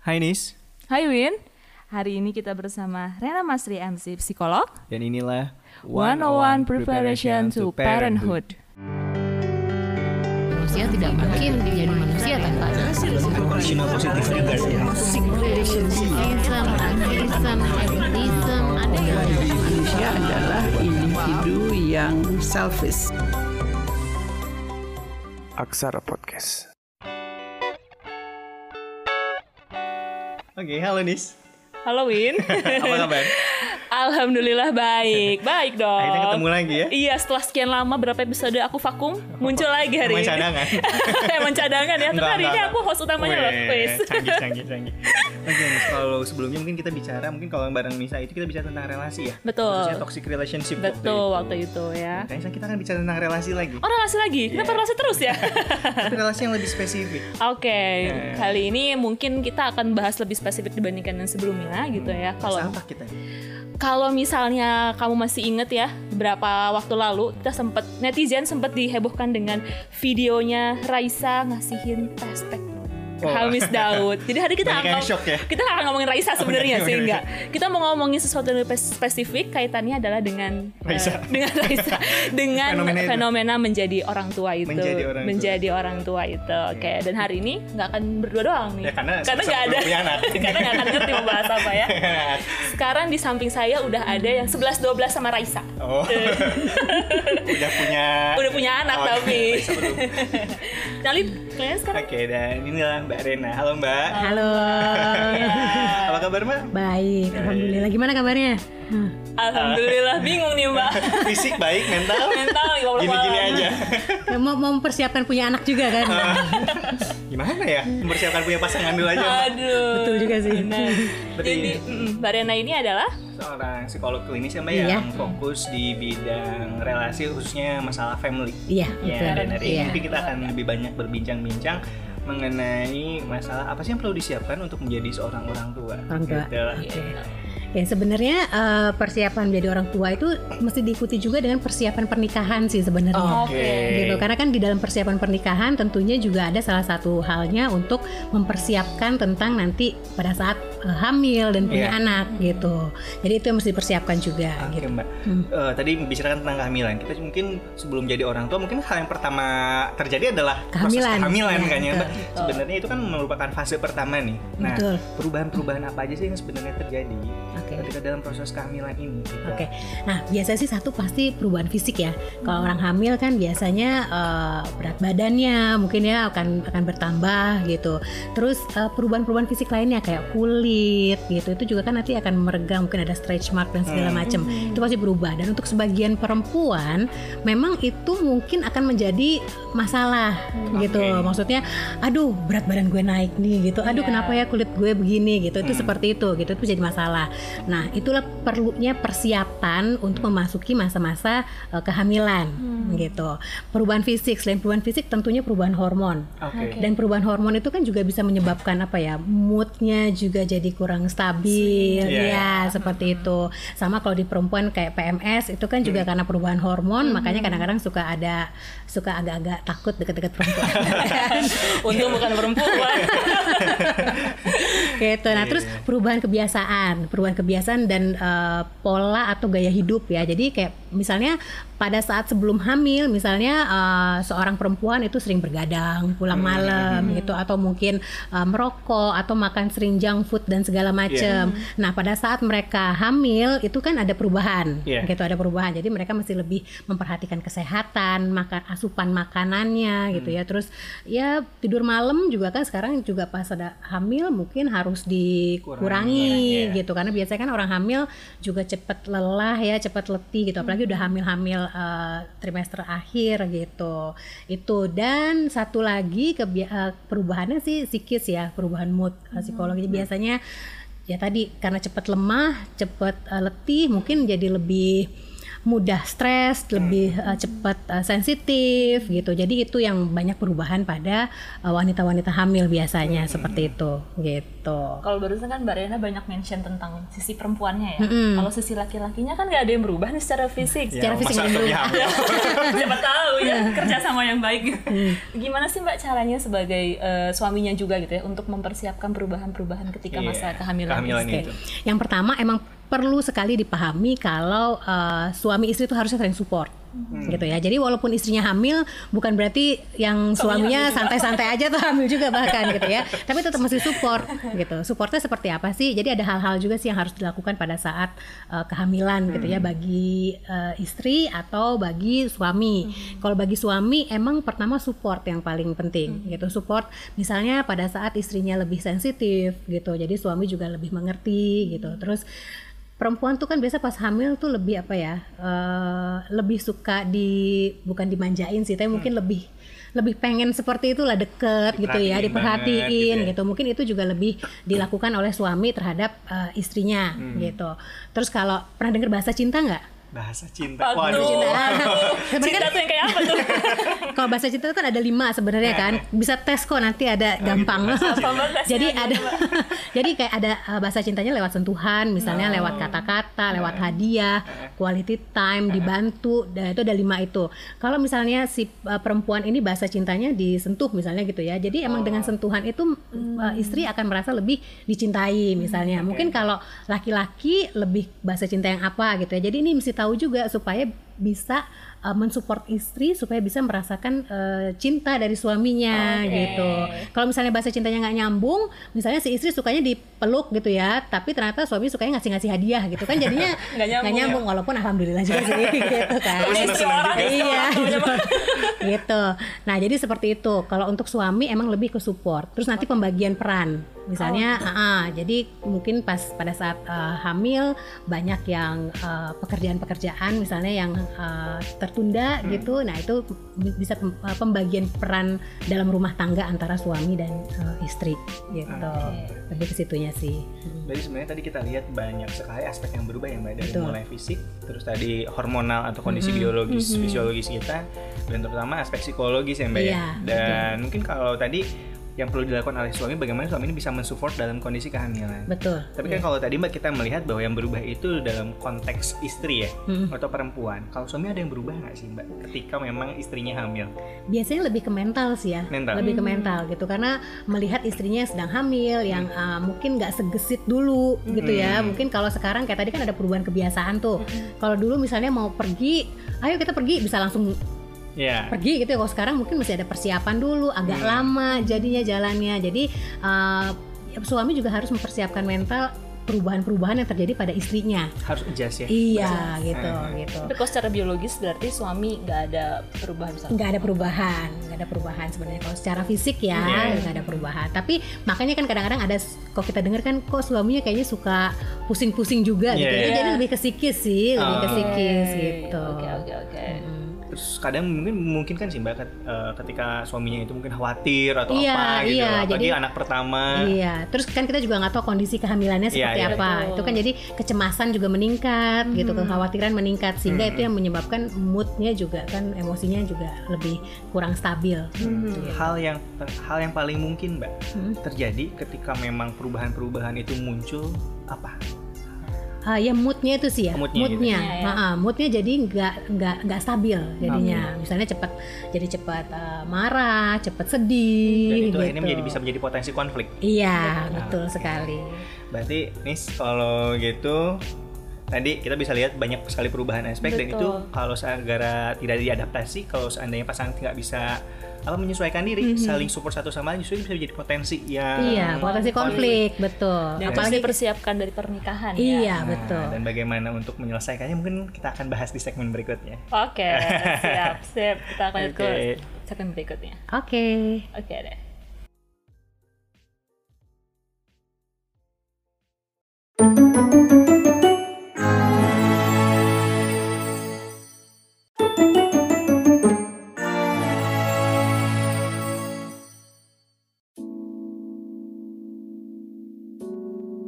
Hai Nis. Hai Win. Hari ini kita bersama Rena Masri, MC Psikolog. Dan inilah One One Preparation to Parenthood. Manusia tidak mungkin menjadi manusia tanpa hasil. Conditional positive regard. Manusia adalah individu yang selfish. Aksara Podcast. Oke, halo Nis. Halo Win. Apa kabar? Alhamdulillah baik. Baik dong. Akhirnya ketemu lagi ya. Iya, setelah sekian lama berapa episode aku vakum, muncul lagi hari ini. Emang cadangan ya. Tapi hari ini aku host utamanya loh. Canggih. Oke, kalau sebelumnya mungkin kita bicara, mungkin kalau yang bareng Nisa itu kita bicara tentang relasi ya. Betul. Khususnya toxic relationship. Betul, waktu itu ya. Kayaknya kita akan bicara tentang relasi lagi. Oh, relasi lagi? Yeah. Kenapa relasi terus ya? Tapi relasi yang lebih spesifik. Oke. Kali ini mungkin kita akan bahas lebih spesifik dibandingkan yang sebelumnya gitu ya. Kalau misalnya kamu masih inget ya, beberapa waktu lalu kita netizen sempat dihebohkan dengan videonya Raisa ngasihin respek Hamis Daud. Jadi hari kita akan ngomongin Raisa sebenarnya sih enggak. Kita mau ngomongin sesuatu yang spesifik, kaitannya adalah dengan Raisa, dengan fenomena menjadi orang tua itu. Menjadi orang tua itu. Oke. Dan hari ini enggak akan berdua doang nih. Ya, karena enggak ada. Karena enggak akan ngerti mau bahas apa ya. Sekarang di samping saya udah ada yang 11 12 sama Raisa. Oh. Udah punya anak tapi. Kali kalian sekarang. Oke, dan inilah Mbak Rena. Halo Mbak. Halo. Apa kabar Mbak? Baik, alhamdulillah. Gimana kabarnya? Alhamdulillah, bingung nih Mbak. Fisik baik, mental gini-gini aja. Ya, mau mempersiapkan punya anak juga kan. Gimana ya? Mempersiapkan punya pasangan dulu aja. Aduh. Betul juga sih. Nah, jadi Mbak Rena ini adalah seorang psikolog klinis ya Mbak, yang fokus di bidang relasi, khususnya masalah family. Iya. Ya, dan hari ini kita akan lebih banyak berbincang-bincang mengenai masalah apa sih yang perlu disiapkan untuk menjadi seorang orang tua. Orang tua. Gitu. Ya sebenarnya persiapan menjadi orang tua itu mesti diikuti juga dengan persiapan pernikahan sih sebenarnya. Gitu. Karena kan di dalam persiapan pernikahan tentunya juga ada salah satu halnya untuk mempersiapkan tentang nanti pada saat hamil dan punya anak gitu. Jadi itu yang mesti dipersiapkan juga. Gitu. Mbak. Tadi membicarakan tentang kehamilan. Kita mungkin sebelum jadi orang tua mungkin hal yang pertama terjadi adalah kehamilan kan ya Mbak. Sebenarnya itu kan merupakan fase pertama nih. Nah, betul. Perubahan-perubahan apa aja sih yang sebenarnya terjadi? Ketika dalam proses kehamilan ini. Oke. Nah, biasanya sih satu pasti perubahan fisik ya. Kalau orang hamil kan biasanya berat badannya mungkin ya akan bertambah gitu. Terus perubahan-perubahan fisik lainnya kayak kulit gitu. Itu juga kan nanti akan meregang, mungkin ada stretch mark dan segala macam. Itu pasti berubah. Dan untuk sebagian perempuan memang itu mungkin akan menjadi masalah gitu. Maksudnya, aduh berat badan gue naik nih gitu. Aduh kenapa ya kulit gue begini gitu. Itu seperti itu gitu. Itu jadi masalah. Nah, itulah perlunya persiapan untuk memasuki masa-masa kehamilan gitu. Perubahan fisik, selain perubahan fisik tentunya perubahan hormon. Dan perubahan hormon itu kan juga bisa menyebabkan apa ya, moodnya juga jadi kurang stabil ya, seperti itu. Sama kalau di perempuan kayak PMS itu kan juga karena perubahan hormon, makanya kadang-kadang suka agak-agak takut deket-deket perempuan. Untung bukan perempuan. Gitu. Nah, terus perubahan kebiasaan dan pola atau gaya hidup ya. Jadi kayak misalnya pada saat sebelum hamil misalnya seorang perempuan itu sering bergadang pulang malam gitu, atau mungkin merokok atau makan sering junk food dan segala macam. Nah, pada saat mereka hamil itu kan ada perubahan. Gitu, ada perubahan. Jadi mereka mesti lebih memperhatikan kesehatan, makan asupan makanannya gitu ya. Terus ya tidur malam juga kan sekarang juga pas ada hamil mungkin harus dikurangi gitu, karena biasanya kan orang hamil juga cepat lelah ya, cepat letih gitu, apalagi udah hamil-hamil trimester akhir gitu. Itu dan satu lagi perubahannya sih psikis ya, perubahan mood psikologi. Biasanya ya tadi karena cepat lemah, cepat letih, mungkin jadi lebih mudah stres, lebih cepat sensitif gitu. Jadi itu yang banyak perubahan pada wanita-wanita hamil biasanya seperti itu gitu. Kalau barusan kan Mbak Rena banyak mention tentang sisi perempuannya ya. Kalau sisi laki-lakinya kan nggak ada yang berubah nih secara fisik. Ya, secara fisik nggak berubah. Siapa tahu ya kerja sama yang baik. Gimana sih Mbak caranya sebagai suaminya juga gitu ya untuk mempersiapkan perubahan-perubahan ketika masa kehamilan itu? Yang pertama emang perlu sekali dipahami kalau suami istri itu harusnya saling support gitu ya. Jadi walaupun istrinya hamil bukan berarti yang suaminya santai-santai aja tuh hamil juga bahkan gitu ya. Tapi tetap mesti support gitu. Supportnya seperti apa sih? Jadi ada hal-hal juga sih yang harus dilakukan pada saat kehamilan gitu ya bagi istri atau bagi suami. Kalau bagi suami emang pertama support yang paling penting gitu. Support misalnya pada saat istrinya lebih sensitif gitu. Jadi suami juga lebih mengerti gitu. Terus perempuan tuh kan biasa pas hamil tuh lebih apa ya, lebih suka bukan dimanjain sih, tapi mungkin lebih pengen seperti itulah, deket gitu ya, diperhatiin gitu. Mungkin itu juga lebih dilakukan oleh suami terhadap istrinya gitu. Terus kalau pernah dengar bahasa cinta nggak? Bahasa cinta. Waduh. Cinta tuh yang kayak apa tuh? Kalau bahasa cinta kan ada 5 sebenarnya kan. Bisa tes kok nanti ada gampang. Jadi ada jadi kayak ada bahasa cintanya lewat sentuhan, misalnya lewat kata-kata, lewat hadiah, quality time, dibantu. Dan itu ada 5 itu. Kalau misalnya si perempuan ini bahasa cintanya disentuh misalnya gitu ya. Jadi emang dengan sentuhan itu istri akan merasa lebih dicintai misalnya. Mungkin kalau laki-laki lebih bahasa cinta yang apa gitu ya. Jadi ini mesti tahu juga supaya bisa mensupport istri supaya bisa merasakan cinta dari suaminya gitu. Kalau misalnya bahasa cintanya nggak nyambung, misalnya si istri sukanya dipeluk gitu ya, tapi ternyata suami sukanya ngasih-ngasih hadiah gitu kan, jadinya nggak nyambung. Walaupun alhamdulillah juga sih gitu kan. Iya gitu. Nah jadi seperti itu. Kalau untuk suami emang lebih ke support. Terus nanti pembagian peran misalnya, jadi mungkin pada saat hamil banyak yang pekerjaan-pekerjaan misalnya yang tertunda gitu. Nah itu bisa pembagian peran dalam rumah tangga antara suami dan istri gitu. Lebih ke situnya sih. Jadi sebenarnya tadi kita lihat banyak sekali aspek yang berubah ya Mbak, dari mulai fisik, terus tadi hormonal atau kondisi biologis, fisiologis kita, dan terutama aspek psikologis ya Mbak ya. Dan mungkin kalau tadi yang perlu dilakukan oleh suami, bagaimana suami ini bisa mensupport dalam kondisi kehamilan. Betul. Tapi kan kalau tadi Mbak kita melihat bahwa yang berubah itu dalam konteks istri ya, atau perempuan. Kalau suami ada yang berubah nggak sih Mbak ketika memang istrinya hamil? Biasanya lebih ke mental sih ya. Lebih ke mental gitu, karena melihat istrinya sedang hamil yang mungkin nggak segesit dulu gitu ya. Mungkin kalau sekarang kayak tadi kan ada perubahan kebiasaan tuh. Kalau dulu misalnya mau pergi, ayo kita pergi, bisa langsung pergi gitu ya. Kalau sekarang mungkin masih ada persiapan dulu, agak lama jadinya jalannya. Jadi suami juga harus mempersiapkan mental perubahan-perubahan yang terjadi pada istrinya. Harus adjust ya. Iya gitu gitu. Tapi kalau secara biologis berarti suami nggak ada perubahan misalnya? Nggak ada perubahan sebenarnya kalau secara fisik ya, nggak ada perubahan. Tapi makanya kan kadang-kadang ada, kalau kita dengar kan kok suaminya kayaknya suka pusing-pusing juga gitu. Itu jadi lebih ke psikis sih, lebih ke psikis gitu. Oke. Terus kadang mungkin kan sih Mbak ketika suaminya itu mungkin khawatir atau apa gitu, apalagi jadi, anak pertama. Terus kan kita juga nggak tahu kondisi kehamilannya seperti apa. Itu kan jadi kecemasan juga meningkat gitu, kekhawatiran meningkat, sehingga itu yang menyebabkan moodnya juga kan, emosinya juga lebih kurang stabil. Hal yang paling mungkin Mbak terjadi ketika memang perubahan-perubahan itu muncul apa? Ya moodnya itu sih ya, moodnya gitu. Moodnya jadi nggak stabil jadinya. Misalnya cepat marah, cepat sedih. Dan itu gitu. Ini bisa menjadi potensi konflik. Iya betul sekali. Berarti Nis kalau gitu tadi kita bisa lihat banyak sekali perubahan aspek. Dan itu kalau seandainya tidak diadaptasi, kalau seandainya pasangan tidak bisa menyesuaikan diri, saling support satu sama lain, justru bisa jadi potensi yang potensi konflik. Betul. Dan apalagi dipersiapkan dari pernikahan ya. Iya betul. Dan bagaimana untuk menyelesaikannya mungkin kita akan bahas di segmen berikutnya. Oke, siap. Kita akan lanjut ke segmen berikutnya. Oke deh.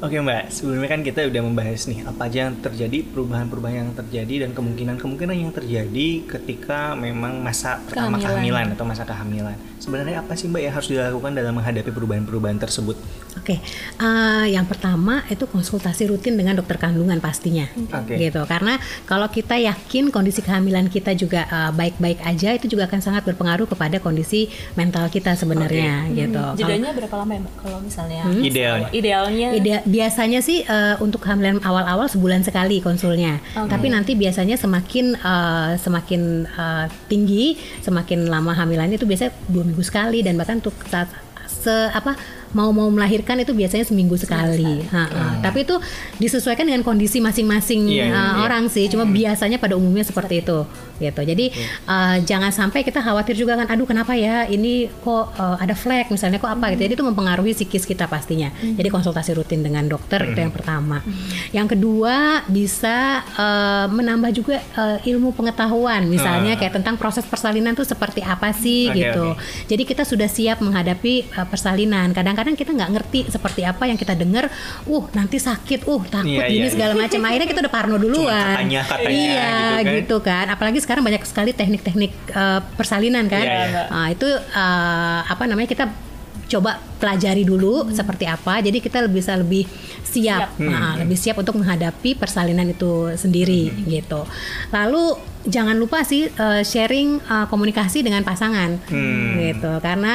Oke Mbak, sebelumnya kan kita udah membahas nih apa aja yang terjadi, perubahan-perubahan yang terjadi dan kemungkinan-kemungkinan yang terjadi ketika memang masa pertama kehamilan atau masa kehamilan. Sebenarnya apa sih Mbak yang harus dilakukan dalam menghadapi perubahan-perubahan tersebut? Oke, yang pertama itu konsultasi rutin dengan dokter kandungan pastinya, gitu. Karena kalau kita yakin kondisi kehamilan kita juga baik-baik aja, itu juga akan sangat berpengaruh kepada kondisi mental kita sebenarnya, gitu. Jedanya berapa lama Mbak? Kalau misalnya idealnya? Biasanya sih untuk kehamilan awal-awal sebulan sekali konsulnya. Tapi nanti biasanya semakin tinggi, semakin lama hamilannya itu biasanya 2 minggu sekali dan bahkan untuk saat mau melahirkan itu biasanya seminggu sekali. Tapi itu disesuaikan dengan kondisi masing-masing orang sih. Cuma biasanya pada umumnya seperti itu, gitu. Jadi jangan sampai kita khawatir juga kan, aduh kenapa ya ini kok ada flek misalnya kok apa gitu. Jadi itu mempengaruhi psikis kita pastinya. Jadi konsultasi rutin dengan dokter itu yang pertama. Yang kedua bisa menambah juga ilmu pengetahuan misalnya kayak tentang proses persalinan tuh seperti apa sih gitu. Jadi kita sudah siap menghadapi persalinan. Kadang-kadang kita nggak ngerti seperti apa yang kita dengar, nanti sakit, takut ini segala macam. Akhirnya kita udah parno duluan. Katanya, gitu kan. Apalagi sekarang banyak sekali teknik-teknik persalinan kan. Itu kita coba pelajari dulu seperti apa. Jadi kita bisa lebih siap, lebih siap untuk menghadapi persalinan itu sendiri, gitu. Lalu jangan lupa sih sharing komunikasi dengan pasangan, gitu. Karena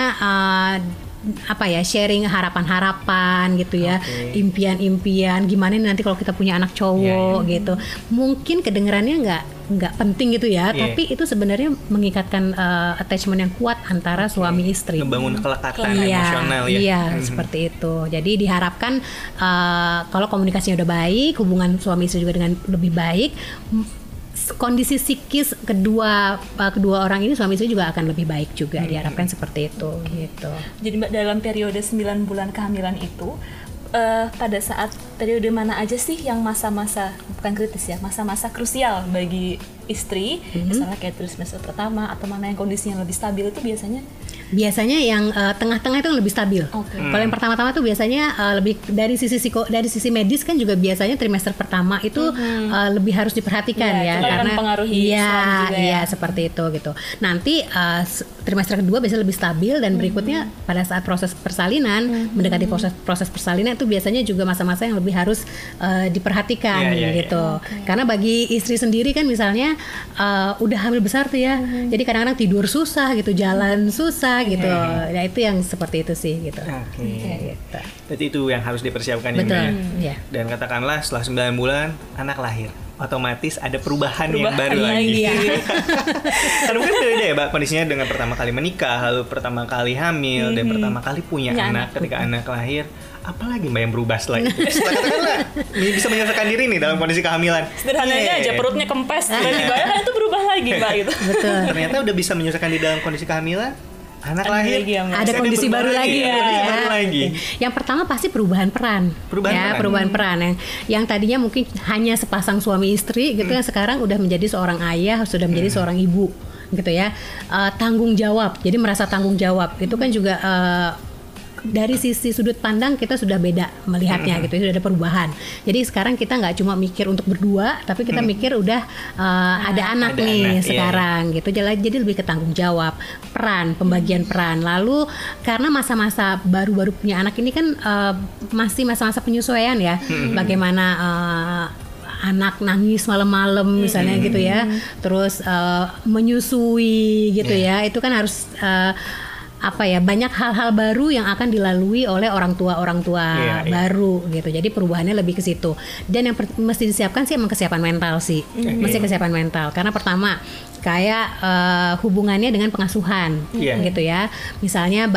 sharing harapan-harapan gitu ya, impian-impian gimana nih nanti kalau kita punya anak cowok gitu. Mungkin kedengerannya nggak penting gitu ya, tapi itu sebenarnya mengikatkan attachment yang kuat antara suami istri. Membangun kelekatan emosional ya. Iya, seperti itu. Jadi diharapkan kalau komunikasinya udah baik, hubungan suami istri juga dengan lebih baik, kondisi psikis kedua orang ini suami istri juga akan lebih baik juga, diharapkan seperti itu gitu. Jadi Mbak, dalam periode 9 bulan kehamilan itu pada saat periode mana aja sih yang masa-masa bukan kritis ya, masa-masa krusial bagi istri, misalnya kayak trimester pertama atau mana yang kondisinya lebih stabil itu biasanya yang tengah-tengah itu lebih stabil. Kalau yang pertama-tama tuh biasanya lebih dari sisi medis kan juga biasanya trimester pertama itu lebih harus diperhatikan ya karena pengaruhi Islam juga ya seperti itu gitu. Nanti trimester kedua biasanya lebih stabil dan berikutnya pada saat proses persalinan mendekati proses persalinan itu biasanya juga masa-masa yang lebih harus diperhatikan gitu. Karena bagi istri sendiri kan misalnya udah hamil besar tuh ya. Jadi kadang-kadang tidur susah gitu, jalan susah gitu. Ya itu yang seperti itu sih gitu. Gitu. Berarti itu yang harus dipersiapkan ya. Betul. Dan katakanlah setelah 9 bulan anak lahir, otomatis ada perubahan yang baru lagi. Karena mungkin beda ya Mbak kondisinya dengan pertama kali menikah, lalu pertama kali hamil, dan pertama kali punya anak. Ketika anak lahir, apalagi Mbak yang berubah selain itu? Katakanlah bisa menyelesaikan diri nih dalam kondisi kehamilan. Sederhananya aja perutnya kempes, tiba-tiba itu berubah lagi Mbak gitu. Betul. Ternyata udah bisa menyelesaikan di dalam kondisi kehamilan. Anak lahir ada kondisi baru lagi. Yang pertama pasti perubahan peran. Yang tadinya mungkin hanya sepasang suami istri gitu kan sekarang udah menjadi seorang ayah, sudah menjadi seorang ibu gitu ya. Tanggung jawab. Jadi merasa tanggung jawab. Itu kan juga dari sisi sudut pandang kita sudah beda melihatnya gitu, sudah ada perubahan. Jadi sekarang kita nggak cuma mikir untuk berdua, tapi kita mikir udah ada anak sekarang gitu. Jadi lebih ke tanggung jawab, peran, pembagian peran. Lalu karena masa-masa baru-baru punya anak ini kan masih masa-masa penyesuaian ya, bagaimana anak nangis malam-malam misalnya gitu ya, terus menyusui gitu ya, itu kan harus banyak hal-hal baru yang akan dilalui oleh orang tua baru gitu. Jadi perubahannya lebih ke situ. Dan yang mesti disiapkan sih emang kesiapan mental sih. Mesti kesiapan mental. Karena pertama kayak hubungannya dengan pengasuhan gitu ya. Misalnya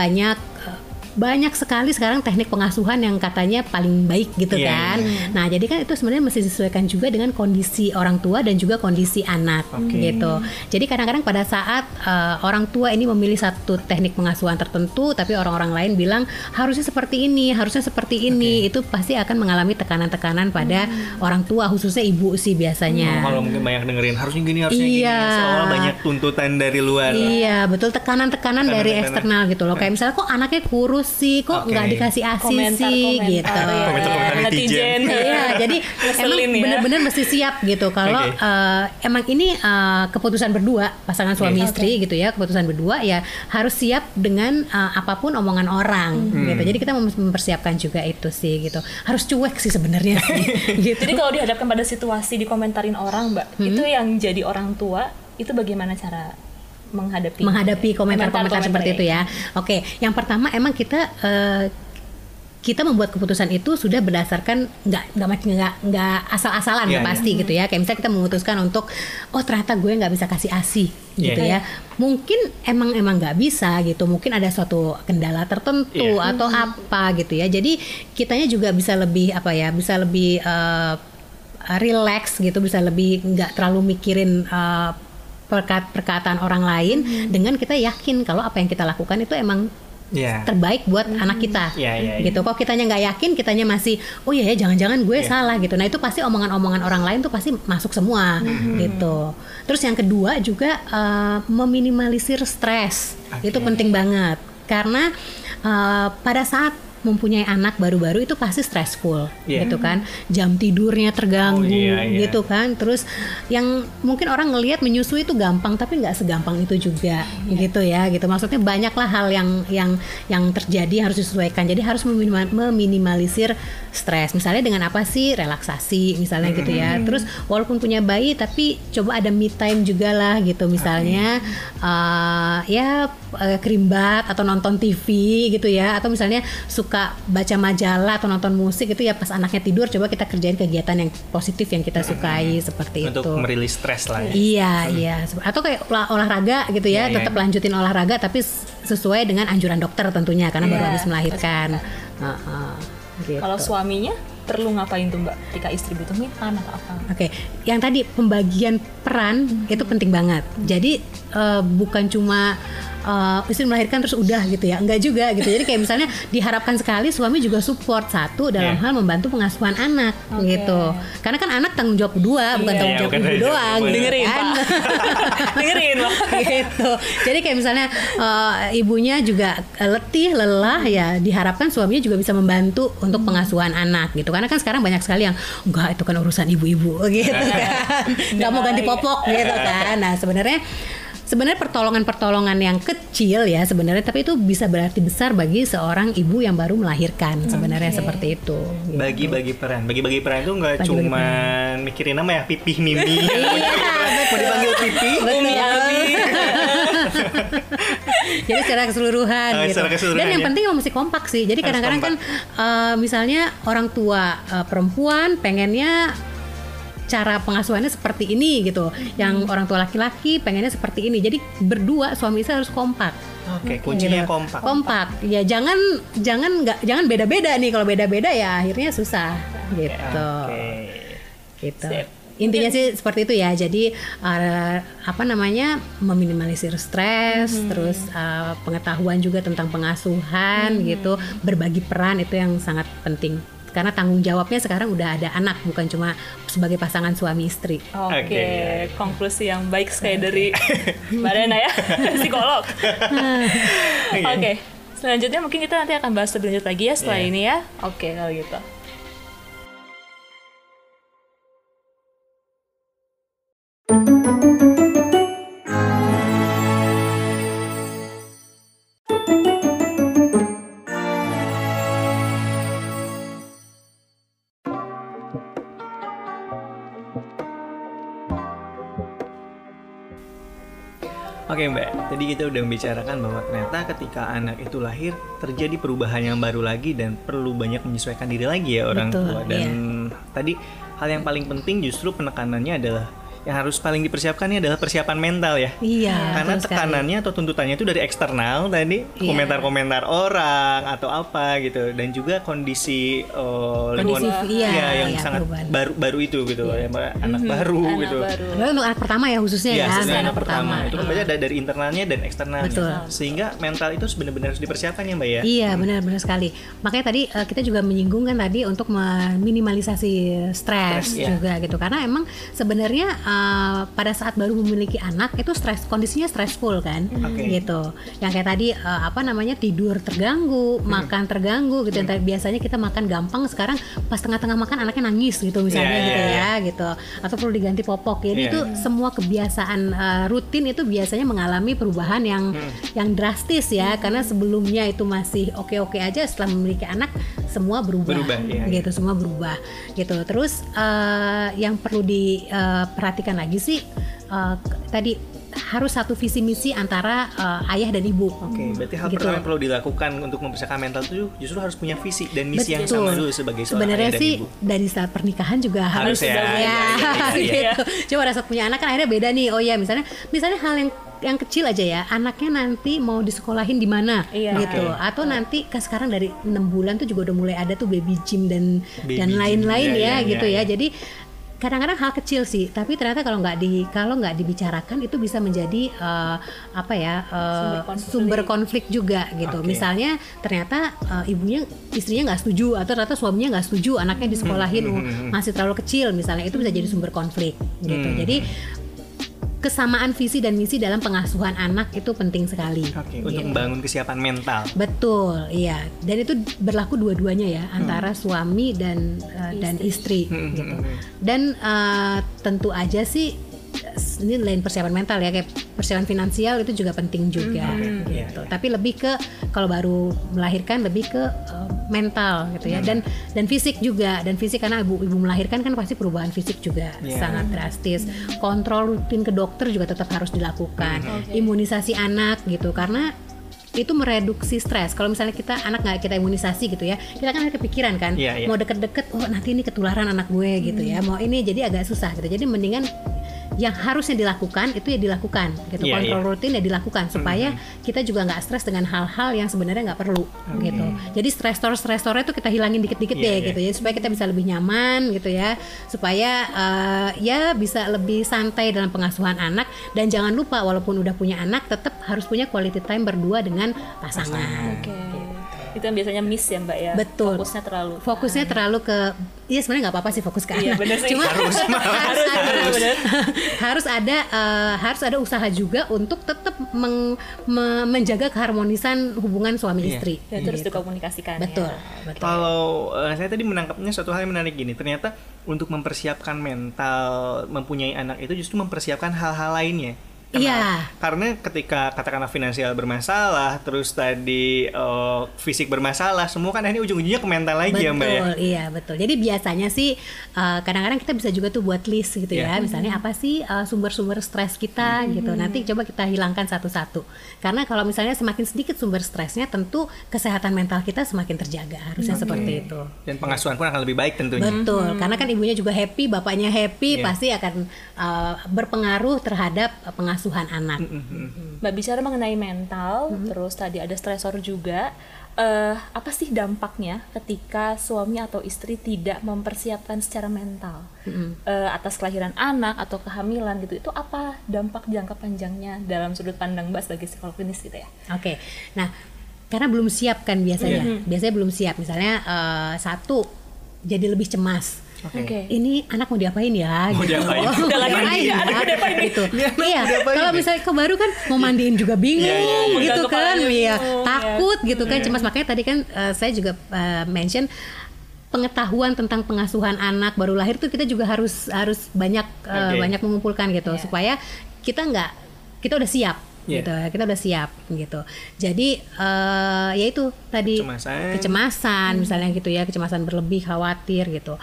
banyak sekali sekarang teknik pengasuhan yang katanya paling baik gitu kan. Nah jadi kan itu sebenarnya mesti disesuaikan juga dengan kondisi orang tua dan juga kondisi anak gitu. Jadi kadang-kadang pada saat orang tua ini memilih satu teknik pengasuhan tertentu, tapi orang-orang lain bilang harusnya seperti ini, itu pasti akan mengalami tekanan-tekanan pada orang tua, khususnya ibu sih biasanya. Kalau mungkin banyak dengerin harusnya gini, soalnya banyak tuntutan dari luar. Betul, tekanan-tekanan dari eksternal gitu loh. Kayak misalnya kok anaknya kurus sih, kok nggak dikasih ASI sih, gitu. Komentar-komentar netizen. Iya, jadi emang bener-bener mesti siap gitu. Kalau emang ini keputusan berdua pasangan suami istri gitu ya, keputusan berdua ya harus siap dengan apapun omongan orang gitu. Jadi kita mempersiapkan juga itu sih gitu. Harus cuek sih sebenarnya. Gitu. Jadi kalau dihadapkan pada situasi dikomentarin orang, Mbak, itu yang jadi orang tua itu bagaimana cara menghadapi komentar-komentar seperti itu ya. Oke, yang pertama emang kita membuat keputusan itu sudah berdasarkan nggak asal-asalan ya, pasti gitu ya. Kayak misalnya kita memutuskan untuk ternyata gue nggak bisa kasih ASI gitu ya. Mungkin emang nggak bisa gitu. Mungkin ada suatu kendala tertentu atau apa gitu ya. Jadi kitanya juga bisa lebih relax gitu, bisa lebih nggak terlalu mikirin perkataan orang lain dengan kita yakin kalau apa yang kita lakukan itu emang terbaik buat anak kita gitu. Kalau kitanya nggak yakin, kitanya masih jangan-jangan gue salah gitu. Nah itu pasti omongan-omongan orang lain tuh pasti masuk semua gitu. Terus yang kedua juga meminimalisir stres. Itu penting banget karena pada saat mempunyai anak baru-baru itu pasti stressful gitu kan, jam tidurnya terganggu gitu kan. Terus yang mungkin orang ngelihat menyusui itu gampang, tapi nggak segampang itu juga gitu ya gitu. Maksudnya banyaklah hal yang terjadi harus disesuaikan. Jadi harus meminimalisir stres, misalnya dengan apa sih, relaksasi misalnya gitu ya. Terus walaupun punya bayi tapi coba ada me time juga lah gitu, misalnya kerimbat atau nonton TV gitu ya, atau misalnya suka baca majalah atau nonton musik itu ya. Pas anaknya tidur coba kita kerjain kegiatan yang positif yang kita sukai seperti untuk merilis stres lah ya. Iya atau kayak olahraga gitu ya, tetap lanjutin olahraga tapi sesuai dengan anjuran dokter tentunya karena baru habis melahirkan. Gitu. Kalau suaminya perlu ngapain tuh Mbak ketika istri butuh me time atau apa? Oke, yang tadi pembagian peran itu penting banget. Jadi bukan cuma istri melahirkan terus udah gitu ya, enggak juga gitu. Jadi kayak misalnya diharapkan sekali suami juga support satu dalam hal membantu pengasuhan anak gitu. Karena kan anak tanggung jawab dua, bukan tanggung jawab ibu doang. Dengerin Pak, dengerin Pak. Gitu. Jadi kayak misalnya ibunya juga letih, lelah ya, diharapkan suaminya juga bisa membantu untuk pengasuhan anak gitu. Karena kan sekarang banyak sekali yang enggak, itu kan urusan ibu-ibu gitu kan. Enggak mau ganti popok gitu kan. Nah Sebenarnya pertolongan-pertolongan yang kecil ya sebenarnya, tapi itu bisa berarti besar bagi seorang ibu yang baru melahirkan sebenarnya seperti itu. Gitu. Bagi-bagi peran itu nggak cuma mikirin nama ya, pipih mimi. Mau dipanggil pipih, mimi abi. Jadi secara keseluruhan gitu. Dan yang penting mesti kompak sih. Jadi kadang-kadang kan misalnya orang tua perempuan pengennya cara pengasuhannya seperti ini gitu, yang orang tua laki-laki pengennya seperti ini. Jadi berdua suami istri harus kompak. Oke, kuncinya gitu. Kompak. Ya jangan beda-beda nih. Kalau beda-beda ya akhirnya susah gitu. Gitu. Intinya sih seperti itu ya. Jadi meminimalisir stres, terus pengetahuan juga tentang pengasuhan gitu, berbagi peran itu yang sangat penting. Karena tanggung jawabnya sekarang udah ada anak, bukan cuma sebagai pasangan suami istri. Oke. Konklusi yang baik sekali dari Mbak Rena ya, psikolog. Oke. Selanjutnya mungkin kita nanti akan bahas lebih lanjut lagi ya setelah ini ya. Oke, kalau gitu. Oke Mbak, tadi kita udah membicarakan bahwa ternyata ketika anak itu lahir terjadi perubahan yang baru lagi dan perlu banyak menyesuaikan diri lagi ya orang tua. Dan tadi hal yang paling penting justru penekanannya adalah yang harus paling dipersiapkannya adalah persiapan mental ya. Iya. Karena tekanannya atau tuntutannya itu dari eksternal tadi, komentar-komentar orang atau apa gitu, dan juga kondisi lingkungan yang sangat baru itu gitu, anak baru gitu. Baru untuk anak pertama ya khususnya ya. Anak pertama. Itu pokoknya ada dari internalnya dan eksternalnya. Sehingga mental itu benar-benar harus dipersiapkan ya Mbak ya. Iya, benar-benar sekali. Makanya tadi kita juga menyinggung kan tadi untuk meminimalisasi stres juga gitu. Karena emang sebenarnya pada saat baru memiliki anak itu stres, kondisinya stressful kan, gitu. Yang kayak tadi tidur terganggu, makan terganggu gitu. Biasanya kita makan gampang, sekarang pas tengah-tengah makan anaknya nangis gitu misalnya ya gitu. Atau perlu diganti popok. Jadi itu semua kebiasaan rutin itu biasanya mengalami perubahan yang drastis ya, karena sebelumnya itu masih oke-oke aja, setelah memiliki anak semua berubah. Semua berubah gitu. Terus yang perlu diperhatikan lagi sih tadi harus satu visi misi antara ayah dan ibu. Oke, berarti hal pertama yang perlu dilakukan untuk mempersiapkan mental itu justru harus punya visi dan misi yang sama dulu sebagai seorang ayah dan ibu. Sebenarnya sih dari saat pernikahan juga harus ya. Cuma pada saat punya anak kan akhirnya beda nih. Oh ya, misalnya hal yang kecil aja ya, anaknya nanti mau disekolahin di mana gitu, atau nanti kan sekarang dari 6 bulan tuh juga udah mulai ada tuh baby gym dan lain-lain ya. Jadi kadang-kadang hal kecil sih, tapi ternyata kalau nggak dibicarakan itu bisa menjadi sumber konflik juga gitu. Misalnya ternyata istrinya nggak setuju, atau ternyata suaminya nggak setuju anaknya disekolahin masih terlalu kecil misalnya, itu bisa jadi sumber konflik gitu. Jadi kesamaan visi dan misi dalam pengasuhan anak itu penting sekali. Oke, untuk membangun kesiapan mental. Betul, iya. Dan itu berlaku dua-duanya ya, antara suami dan istri gitu. Dan tentu aja sih ini lain persiapan mental ya, kayak persiapan finansial itu juga penting juga gitu. Tapi lebih ke kalau baru melahirkan lebih ke mental gitu ya, dan fisik juga, karena ibu melahirkan kan pasti perubahan fisik juga sangat drastis. Kontrol rutin ke dokter juga tetap harus dilakukan. Imunisasi anak gitu, karena itu mereduksi stres. Kalau misalnya anak nggak kita imunisasi gitu ya, kita kan ada kepikiran kan, mau deket-deket, oh nanti ini ketularan anak gue gitu ya, mau ini, jadi agak susah gitu. Jadi mendingan yang harusnya dilakukan itu ya dilakukan gitu, kontrol rutin ya dilakukan supaya kita juga nggak stres dengan hal-hal yang sebenarnya nggak perlu gitu. Jadi stresor-stresornya itu kita hilangin dikit-dikit gitu ya, supaya kita bisa lebih nyaman gitu ya, supaya bisa lebih santai dalam pengasuhan anak. Dan jangan lupa walaupun udah punya anak tetap harus punya quality time berdua dengan pasangan. Itu yang biasanya miss ya Mbak ya. Betul. Fokusnya terlalu ke, ya sebenarnya nggak apa-apa sih fokus ke anak. Bener sih. Cuma harus ada usaha juga untuk tetap menjaga keharmonisan hubungan suami istri. Dan terus dikomunikasikan. Betul. Kalau saya tadi menangkapnya suatu hal yang menarik gini, ternyata untuk mempersiapkan mental mempunyai anak itu justru mempersiapkan hal-hal lainnya. Karena ketika katakanlah finansial bermasalah, terus tadi fisik bermasalah, semua kan ini ujung-ujungnya ke mental lagi ya Mbak ya. Betul. Jadi biasanya sih kadang-kadang kita bisa juga tuh buat list gitu ya. Misalnya apa sih sumber-sumber stres kita gitu. Nanti coba kita hilangkan satu-satu. Karena kalau misalnya semakin sedikit sumber stresnya, tentu kesehatan mental kita semakin terjaga. Harusnya seperti itu. Dan pengasuhan pun akan lebih baik tentunya. Betul. Karena kan ibunya juga happy, bapaknya happy, pasti akan berpengaruh terhadap pengasuhan anak. Mbak bicara mengenai mental, terus tadi ada stresor juga. Apa sih dampaknya ketika suami atau istri tidak mempersiapkan secara mental atas kelahiran anak atau kehamilan gitu? Itu apa dampak jangka panjangnya dalam sudut pandang Mbak sebagai psikolog klinis gitu ya? Oke. Nah, karena belum siap kan biasanya. Biasanya belum siap. Misalnya satu, jadi lebih cemas. Ini anak mau diapain ya? Mau diapain gitu. Iya. Kalau misalnya baru kan mau mandiin juga bingung gitu kan. Iya. Takut gitu kan. Cemas. Makanya tadi kan saya juga mention pengetahuan tentang pengasuhan anak baru lahir tuh kita juga harus banyak mengumpulkan gitu supaya kita udah siap. Gitu, kita udah siap gitu. Jadi ya itu tadi kecemasan misalnya gitu ya, kecemasan berlebih, khawatir gitu.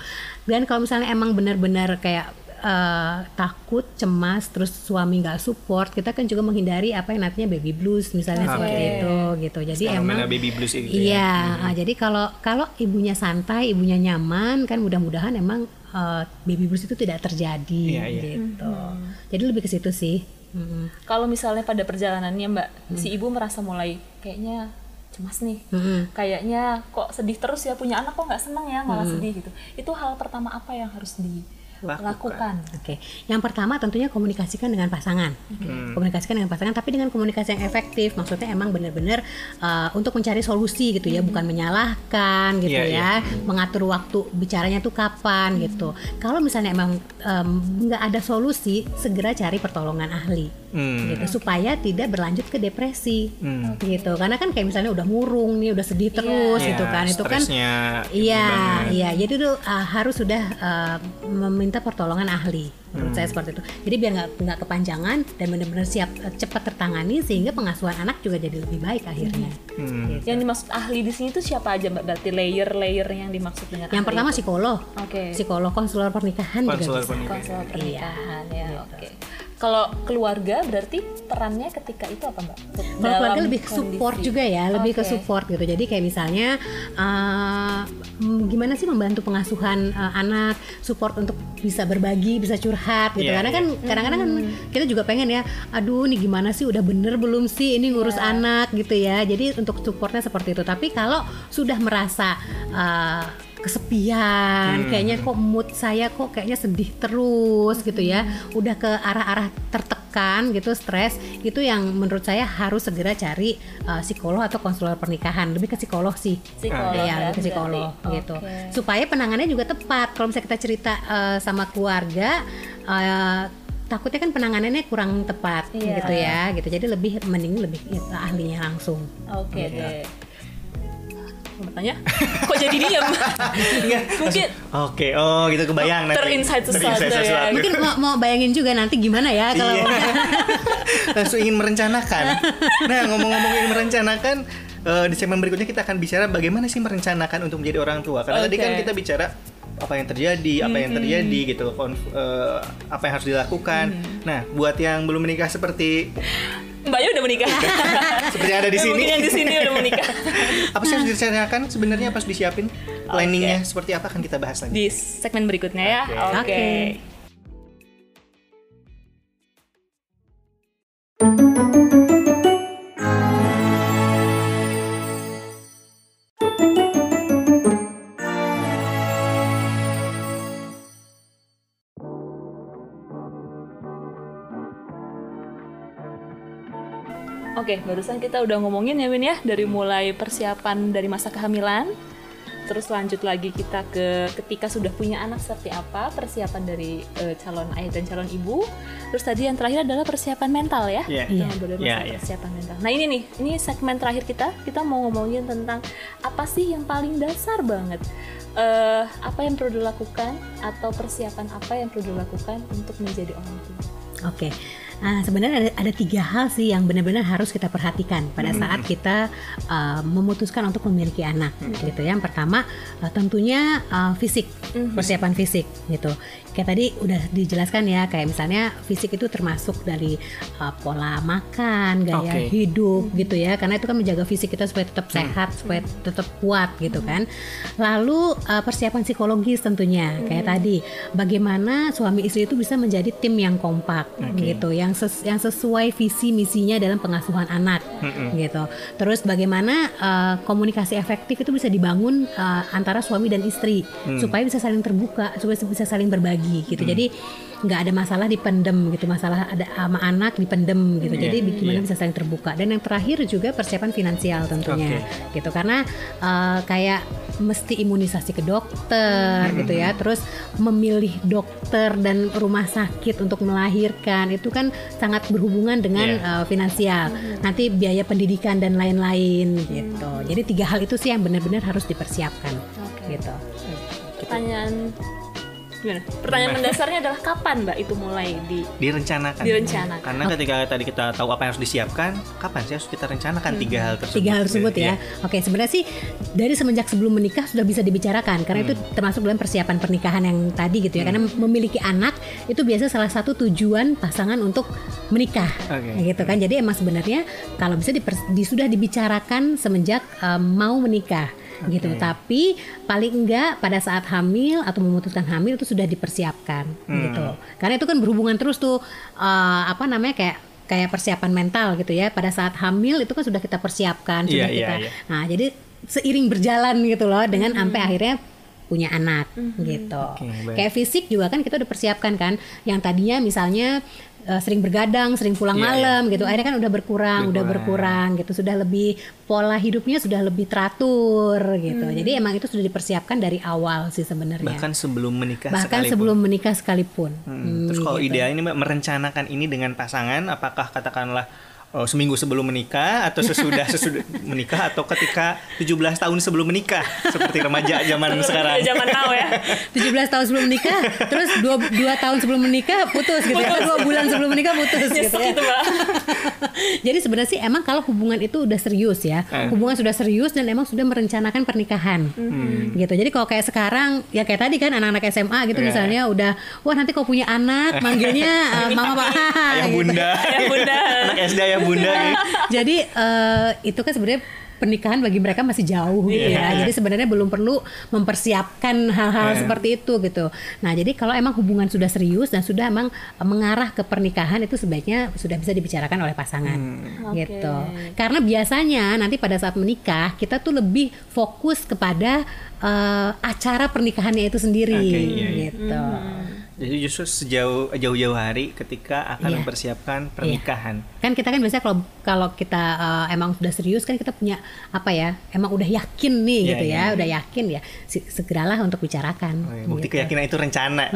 Dan kalau misalnya emang benar-benar kayak takut, cemas, terus suami nggak support, kita kan juga menghindari apa yang nantinya baby blues misalnya seperti itu gitu. Jadi emang baby blues gitu. Jadi kalau ibunya santai, ibunya nyaman, kan mudah-mudahan emang baby blues itu tidak terjadi gitu. Jadi lebih ke situ sih. Kalau misalnya pada perjalanannya Mbak, si ibu merasa mulai kayaknya cemas nih, kayaknya kok sedih terus ya, punya anak kok nggak senang ya, malah sedih gitu. Itu hal pertama apa yang harus di lakukan. Oke. Yang pertama tentunya komunikasikan dengan pasangan. Komunikasikan dengan pasangan, tapi dengan komunikasi yang efektif. Maksudnya emang benar-benar untuk mencari solusi gitu ya, bukan menyalahkan gitu Mengatur waktu bicaranya tuh kapan gitu. Kalau misalnya emang nggak ada solusi, segera cari pertolongan ahli. Gitu, supaya tidak berlanjut ke depresi gitu, karena kan kayak misalnya udah murung nih, udah sedih terus gitu kan, itu kan jadi itu harus sudah meminta pertolongan ahli. Menurut saya seperti itu, jadi biar nggak kepanjangan dan benar-benar siap cepat tertangani sehingga pengasuhan anak juga jadi lebih baik akhirnya. Gitu. Yang dimaksud ahli di sini tuh siapa aja Mbak? Berarti layer-layer yang dimaksud dengan yang ahli pertama itu? Psikolog, psikolog, konselor pernikahan, konselor pernikahan ya. Kalau keluarga berarti perannya ketika itu apa Mbak? Kalau keluarga lebih ke support juga ya, lebih ke support gitu. Jadi kayak misalnya gimana sih membantu pengasuhan anak, support untuk bisa berbagi, bisa curhat gitu. Karena kan kadang-kadang kan kita juga pengen ya, aduh nih gimana sih, udah bener belum sih ini ngurus anak gitu ya. Jadi untuk supportnya seperti itu. Tapi kalau sudah merasa kesepian, kayaknya kok mood saya kok kayaknya sedih terus gitu ya, udah ke arah-arah tertekan gitu, stres, itu yang menurut saya harus segera cari psikolog atau konselor pernikahan, lebih ke psikolog sih, lebih ke psikolog gitu, supaya penanganannya juga tepat. Kalau misalnya kita cerita sama keluarga, takutnya kan penanganannya kurang tepat gitu ya, gitu. Jadi lebih mending lebih ahlinya langsung. Bertanya, kok jadi diam? Mungkin oh gitu, kebayang nanti terinsight sesuatu. Mungkin mau bayangin juga nanti gimana ya kalau langsung ingin merencanakan. Nah, ngomong-ngomong ingin merencanakan, di segmen berikutnya kita akan bicara bagaimana sih merencanakan untuk menjadi orang tua. Karena tadi kan kita bicara apa yang terjadi, apa yang terjadi gitu, apa yang harus dilakukan. Nah, buat yang belum menikah seperti Mbaknya udah menikah. Seperti ada di sini. Yang di sini udah menikah. Apa sih harus direncanakan sebenarnya, pas disiapin planningnya seperti apa, akan kita bahas lagi di segmen berikutnya ya. Oke. Oke, barusan kita udah ngomongin ya Win ya, dari mulai persiapan dari masa kehamilan, terus lanjut lagi kita ke ketika sudah punya anak seperti apa, persiapan dari calon ayah dan calon ibu, terus tadi yang terakhir adalah persiapan mental ya, persiapan mental. Nah ini segmen terakhir kita mau ngomongin tentang apa sih yang paling dasar banget, apa yang perlu dilakukan atau persiapan apa yang perlu dilakukan untuk menjadi orang tua. Oke. Nah, sebenarnya ada 3 hal sih yang benar-benar harus kita perhatikan pada saat kita memutuskan untuk memiliki anak, gitu ya. Yang pertama tentunya fisik, persiapan fisik gitu. Kayak tadi udah dijelaskan ya, kayak misalnya fisik itu termasuk dari pola makan, gaya hidup gitu ya. Karena itu kan menjaga fisik kita supaya tetap sehat, supaya tetap kuat gitu kan. Lalu persiapan psikologis tentunya, kayak tadi bagaimana suami istri itu bisa menjadi tim yang kompak gitu, yang sesuai visi misinya dalam pengasuhan anak gitu. Terus bagaimana komunikasi efektif itu bisa dibangun antara suami dan istri supaya bisa saling terbuka, supaya bisa saling berbagi gitu. Jadi nggak ada masalah dipendem gitu, masalah ada sama anak dipendem gitu. Jadi gimana bisa saling terbuka. Dan yang terakhir juga persiapan finansial tentunya gitu, karena kayak mesti imunisasi ke dokter gitu ya, terus memilih dokter dan rumah sakit untuk melahirkan itu kan sangat berhubungan dengan finansial, nanti biaya pendidikan dan lain-lain gitu. Jadi 3 hal itu sih yang benar-benar harus dipersiapkan gitu. Pertanyaan mendasarnya adalah kapan Mbak itu mulai direncanakan. Karena ketika tadi kita tahu apa yang harus disiapkan, kapan sih harus kita rencanakan 3 hal tersebut. 3 hal tersebut ya. Oke, sebenarnya sih dari semenjak sebelum menikah sudah bisa dibicarakan, karena itu termasuk dalam persiapan pernikahan yang tadi gitu ya. Karena memiliki anak itu biasa salah satu tujuan pasangan untuk menikah, gitu kan. Jadi emang sebenarnya kalau bisa sudah dibicarakan semenjak mau menikah. Gitu, tapi paling enggak pada saat hamil atau memutuskan hamil itu sudah dipersiapkan gitu. Karena itu kan berhubungan terus tuh kayak persiapan mental gitu ya. Pada saat hamil itu kan sudah kita persiapkan, sudah kita. Nah, jadi seiring berjalan gitu loh, dengan sampai akhirnya punya anak gitu. Okay, kayak fisik juga kan kita udah persiapkan kan, yang tadinya misalnya sering bergadang, sering pulang malam gitu. Akhirnya kan udah berkurang gitu. Sudah lebih, pola hidupnya sudah lebih teratur gitu. Jadi emang itu sudah dipersiapkan dari awal sih sebenarnya. Bahkan sebelum menikah sekalipun. Terus kalau gitu. Idealnya Mbak merencanakan ini dengan pasangan, apakah katakanlah seminggu sebelum menikah atau sesudah menikah atau ketika 17 tahun sebelum menikah seperti remaja zaman sekarang. Zaman now ya. 17 tahun sebelum menikah, terus 2 tahun sebelum menikah putus gitu. Atau 2 bulan sebelum menikah putus gitu ya. Jadi sebenarnya sih emang kalau hubungan itu udah serius ya. Hubungan sudah serius dan emang sudah merencanakan pernikahan. Gitu. Jadi kalau kayak sekarang ya kayak tadi kan anak-anak SMA gitu misalnya udah wah nanti kalau punya anak manggilnya mama pak ayah bunda. Ayah bunda. Anak SD ayah bunda nih. Jadi itu kan sebenarnya pernikahan bagi mereka masih jauh gitu ya. Jadi sebenarnya belum perlu mempersiapkan hal-hal seperti itu gitu. Nah jadi kalau emang hubungan sudah serius dan sudah emang mengarah ke pernikahan, itu sebaiknya sudah bisa dibicarakan oleh pasangan gitu. Karena biasanya nanti pada saat menikah kita tuh lebih fokus kepada acara pernikahannya itu sendiri gitu. Jadi justru jauh-jauh hari ketika akan mempersiapkan pernikahan. Kan kita kan biasanya kalau kita emang sudah serius kan kita punya apa ya, emang udah yakin nih udah yakin ya, segeralah untuk bicarakan. Bukti keyakinan itu rencana.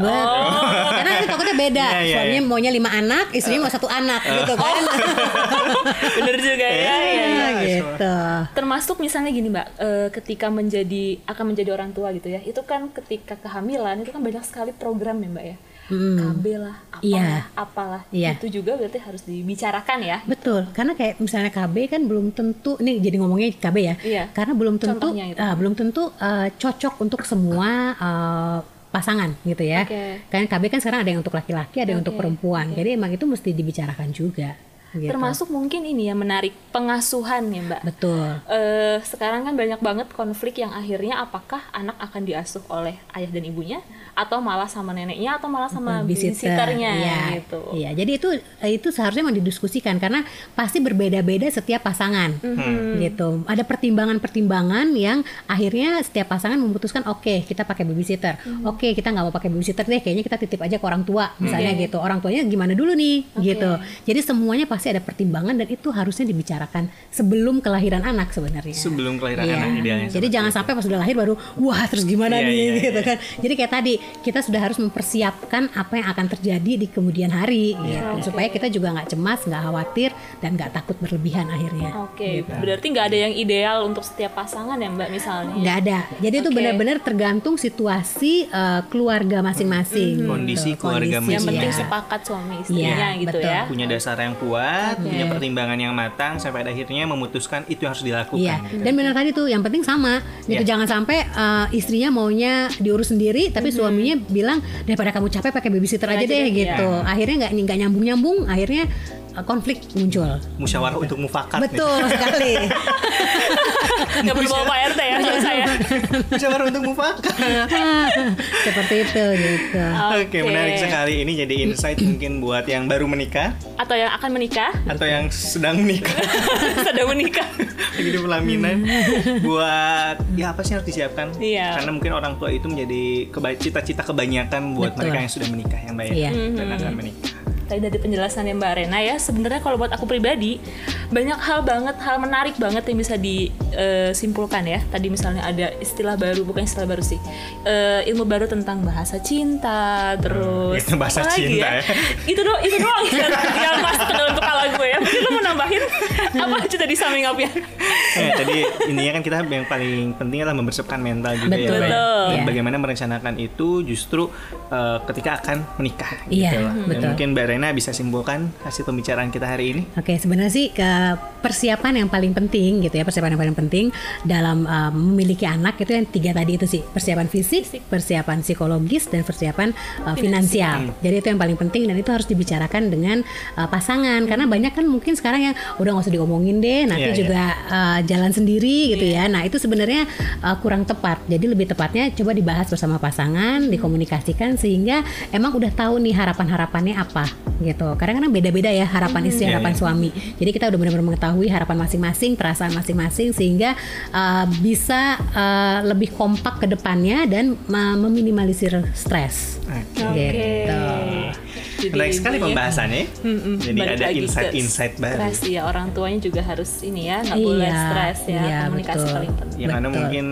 Karena itu takutnya beda. Suaminya maunya 5 anak, istrinya mau 1 anak gitu kan. Bener juga gitu. Termasuk misalnya gini Mbak, ketika akan menjadi orang tua gitu ya, itu kan ketika kehamilan itu kan banyak sekali program ya Mbak ya. KB lah, apalah. Itu juga berarti harus dibicarakan ya. Betul, karena kayak misalnya KB kan belum tentu, ini jadi ngomongnya KB ya. Karena belum tentu cocok untuk semua pasangan gitu ya. Karena KB kan sekarang ada yang untuk laki-laki, ada yang untuk perempuan. Jadi emang itu mesti dibicarakan juga. Gitu. Termasuk mungkin ini ya menarik, pengasuhan ya Mbak. Betul. Sekarang kan banyak banget konflik yang akhirnya apakah anak akan diasuh oleh ayah dan ibunya atau malah sama neneknya atau malah sama babysitternya gitu. Iya, jadi itu seharusnya memang didiskusikan karena pasti berbeda-beda setiap pasangan. Gitu. Ada pertimbangan-pertimbangan yang akhirnya setiap pasangan memutuskan oke, kita pakai babysitter. Oke, kita nggak mau pakai babysitter deh, kayaknya kita titip aja ke orang tua misalnya gitu. Orang tuanya gimana dulu nih gitu. Jadi semuanya pasti ada pertimbangan dan itu harusnya dibicarakan sebelum kelahiran anak sebenarnya. Sebelum kelahiran anak idealnya. Jadi jangan sampai pas sudah lahir baru wah terus gimana nih gitu kan. Jadi kayak tadi kita sudah harus mempersiapkan apa yang akan terjadi di kemudian hari gitu. Supaya kita juga nggak cemas, nggak khawatir dan nggak takut berlebihan akhirnya. Gitu. Berarti nggak ada yang ideal untuk setiap pasangan ya Mbak misalnya? Nggak ada. Jadi itu benar-benar tergantung situasi keluarga masing-masing. Kondisi gitu. Keluarga masing-masing. Yang penting sepakat suami istrinya gitu ya. Punya dasar yang kuat. Punya pertimbangan yang matang sampai akhirnya memutuskan itu harus dilakukan. Gitu. Dan benar tadi tuh yang penting sama. Gitu jangan sampai istrinya maunya diurus sendiri tapi suaminya bilang daripada kamu capek pakai babysitter aja deh gitu. Akhirnya nggak nyambung-nyambung, akhirnya konflik muncul. Musyawarah untuk mufakat. Betul sekali. Nggak perlu bawa Pak RT ya kalau saya. Musyawarah untuk mufakat. Seperti itu gitu. Oke, menarik sekali ini, jadi insight mungkin buat yang baru menikah atau yang akan menikah atau yang sedang menikah. Lagi di pelaminan. Buat ya apa sih harus disiapkan? Karena mungkin orang tua itu menjadi cita-cita kebanyakan buat mereka yang sudah menikah yang baik dan akan menikah. Tadi dari penjelasannya Mbak Rena ya, sebenarnya kalau buat aku pribadi banyak hal menarik banget yang bisa disimpulkan ya. Tadi misalnya ada bukan istilah baru sih, ilmu baru tentang bahasa cinta, terus bahasa cinta ya. Itu doang yang masuk ke dalam kepala gue ya. Mungkin lo mau nambahin apa aja tadi summing up-nya? Jadi intinya kan kita yang paling penting adalah mempersiapkan mental juga ya. Bagaimana merencanakan itu justru ketika akan menikah gitu. Mungkin Mbak Rena bisa simpulkan hasil pembicaraan kita hari ini. Oke, sebenarnya sih persiapan yang paling penting gitu ya, dalam memiliki anak itu yang 3 tadi itu sih, persiapan fisik, persiapan psikologis dan persiapan finansial. Jadi itu yang paling penting dan itu harus dibicarakan dengan pasangan karena banyak kan mungkin sekarang yang udah nggak usah diomongin deh, nanti juga jalan sendiri gitu ya. Nah, itu sebenarnya kurang tepat. Jadi lebih tepatnya coba dibahas bersama pasangan, dikomunikasikan sehingga emang udah tahu nih harapan-harapannya apa. gitu. Karena beda-beda ya harapan istri, harapan suami. Jadi kita udah benar-benar mengetahui harapan masing-masing, perasaan masing-masing, sehingga bisa lebih kompak ke depannya dan meminimalisir stres. Oke. Gitu. Menarik sekali pembahasannya. Jadi ada insight-insight baru. Stres ya, orang tuanya juga harus ini ya, nggak boleh stres ya. Iya, komunikasi paling penting. Ya, karena mungkin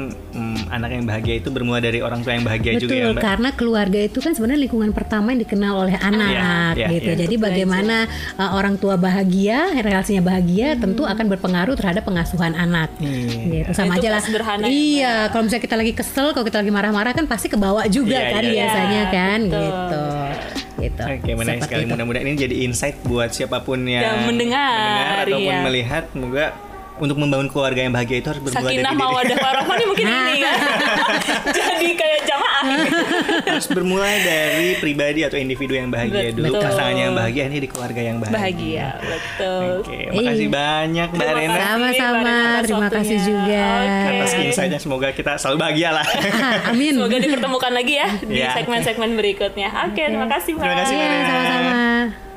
anak yang bahagia itu bermula dari orang tua yang bahagia juga ya, Mbak. Karena keluarga itu kan sebenarnya lingkungan pertama yang dikenal oleh anak gitu. Jadi bagaimana orang tua bahagia, relasinya bahagia, tentu akan berpengaruh terhadap pengasuhan anak. Gitu. Sama itu aja lah. Iya, kalau misalnya kita lagi kesel, kalau kita lagi marah-marah kan pasti kebawa juga kan biasanya kan gitu. Gitu. Oke, menarik sekali. Mudah-mudahan ini jadi insight buat siapapun yang mendengar ataupun melihat. Semoga untuk membangun keluarga yang bahagia itu harus bermula dari diri. Sakinah mawaddah warahmah ini mungkin ini ya. Jadi kayak jamaah. Harus bermula dari pribadi atau individu yang bahagia dulu. Pasangannya yang bahagia, ini di keluarga yang bahagia. Bahagia, betul. Oke, makasih banyak Mbak Rena. Sama-sama, terima kasih juga. Atas insight-nya, semoga kita selalu bahagia lah. Amin. Semoga dipertemukan lagi ya di segmen-segmen berikutnya. Oke, terima kasih Mbak. Terima kasih Mbak Rena. Sama-sama.